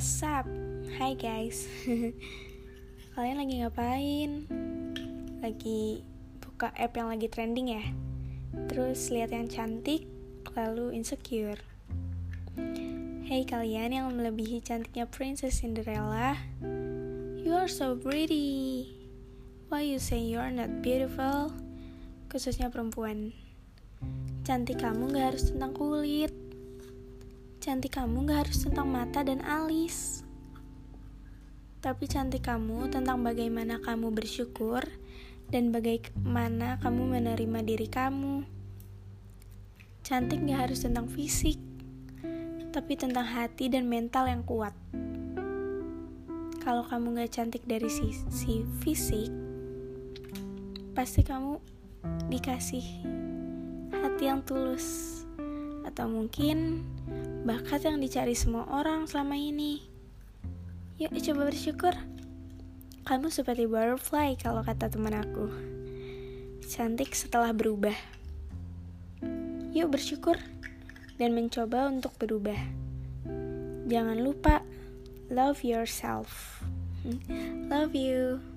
What's up? Hai guys. Kalian lagi ngapain? Lagi buka app yang lagi trending ya? Terus lihat yang cantik, lalu insecure. Hey kalian yang melebihi cantiknya Princess Cinderella, you are so pretty. Why you say you are not beautiful? Khususnya perempuan. Cantik kamu gak harus tentang kulit. Cantik kamu gak harus tentang mata dan alis. Tapi cantik kamu tentang bagaimana kamu bersyukur dan bagaimana kamu menerima diri kamu. Cantik gak harus tentang fisik, tapi tentang hati dan mental yang kuat. Kalau kamu gak cantik dari sisi fisik, pasti kamu dikasih hati yang tulus. Atau mungkin bakat yang dicari semua orang selama ini. Yuk coba bersyukur. Kamu seperti butterfly kalau kata teman aku. Cantik setelah berubah. Yuk bersyukur dan mencoba untuk berubah. Jangan lupa love yourself. Love you.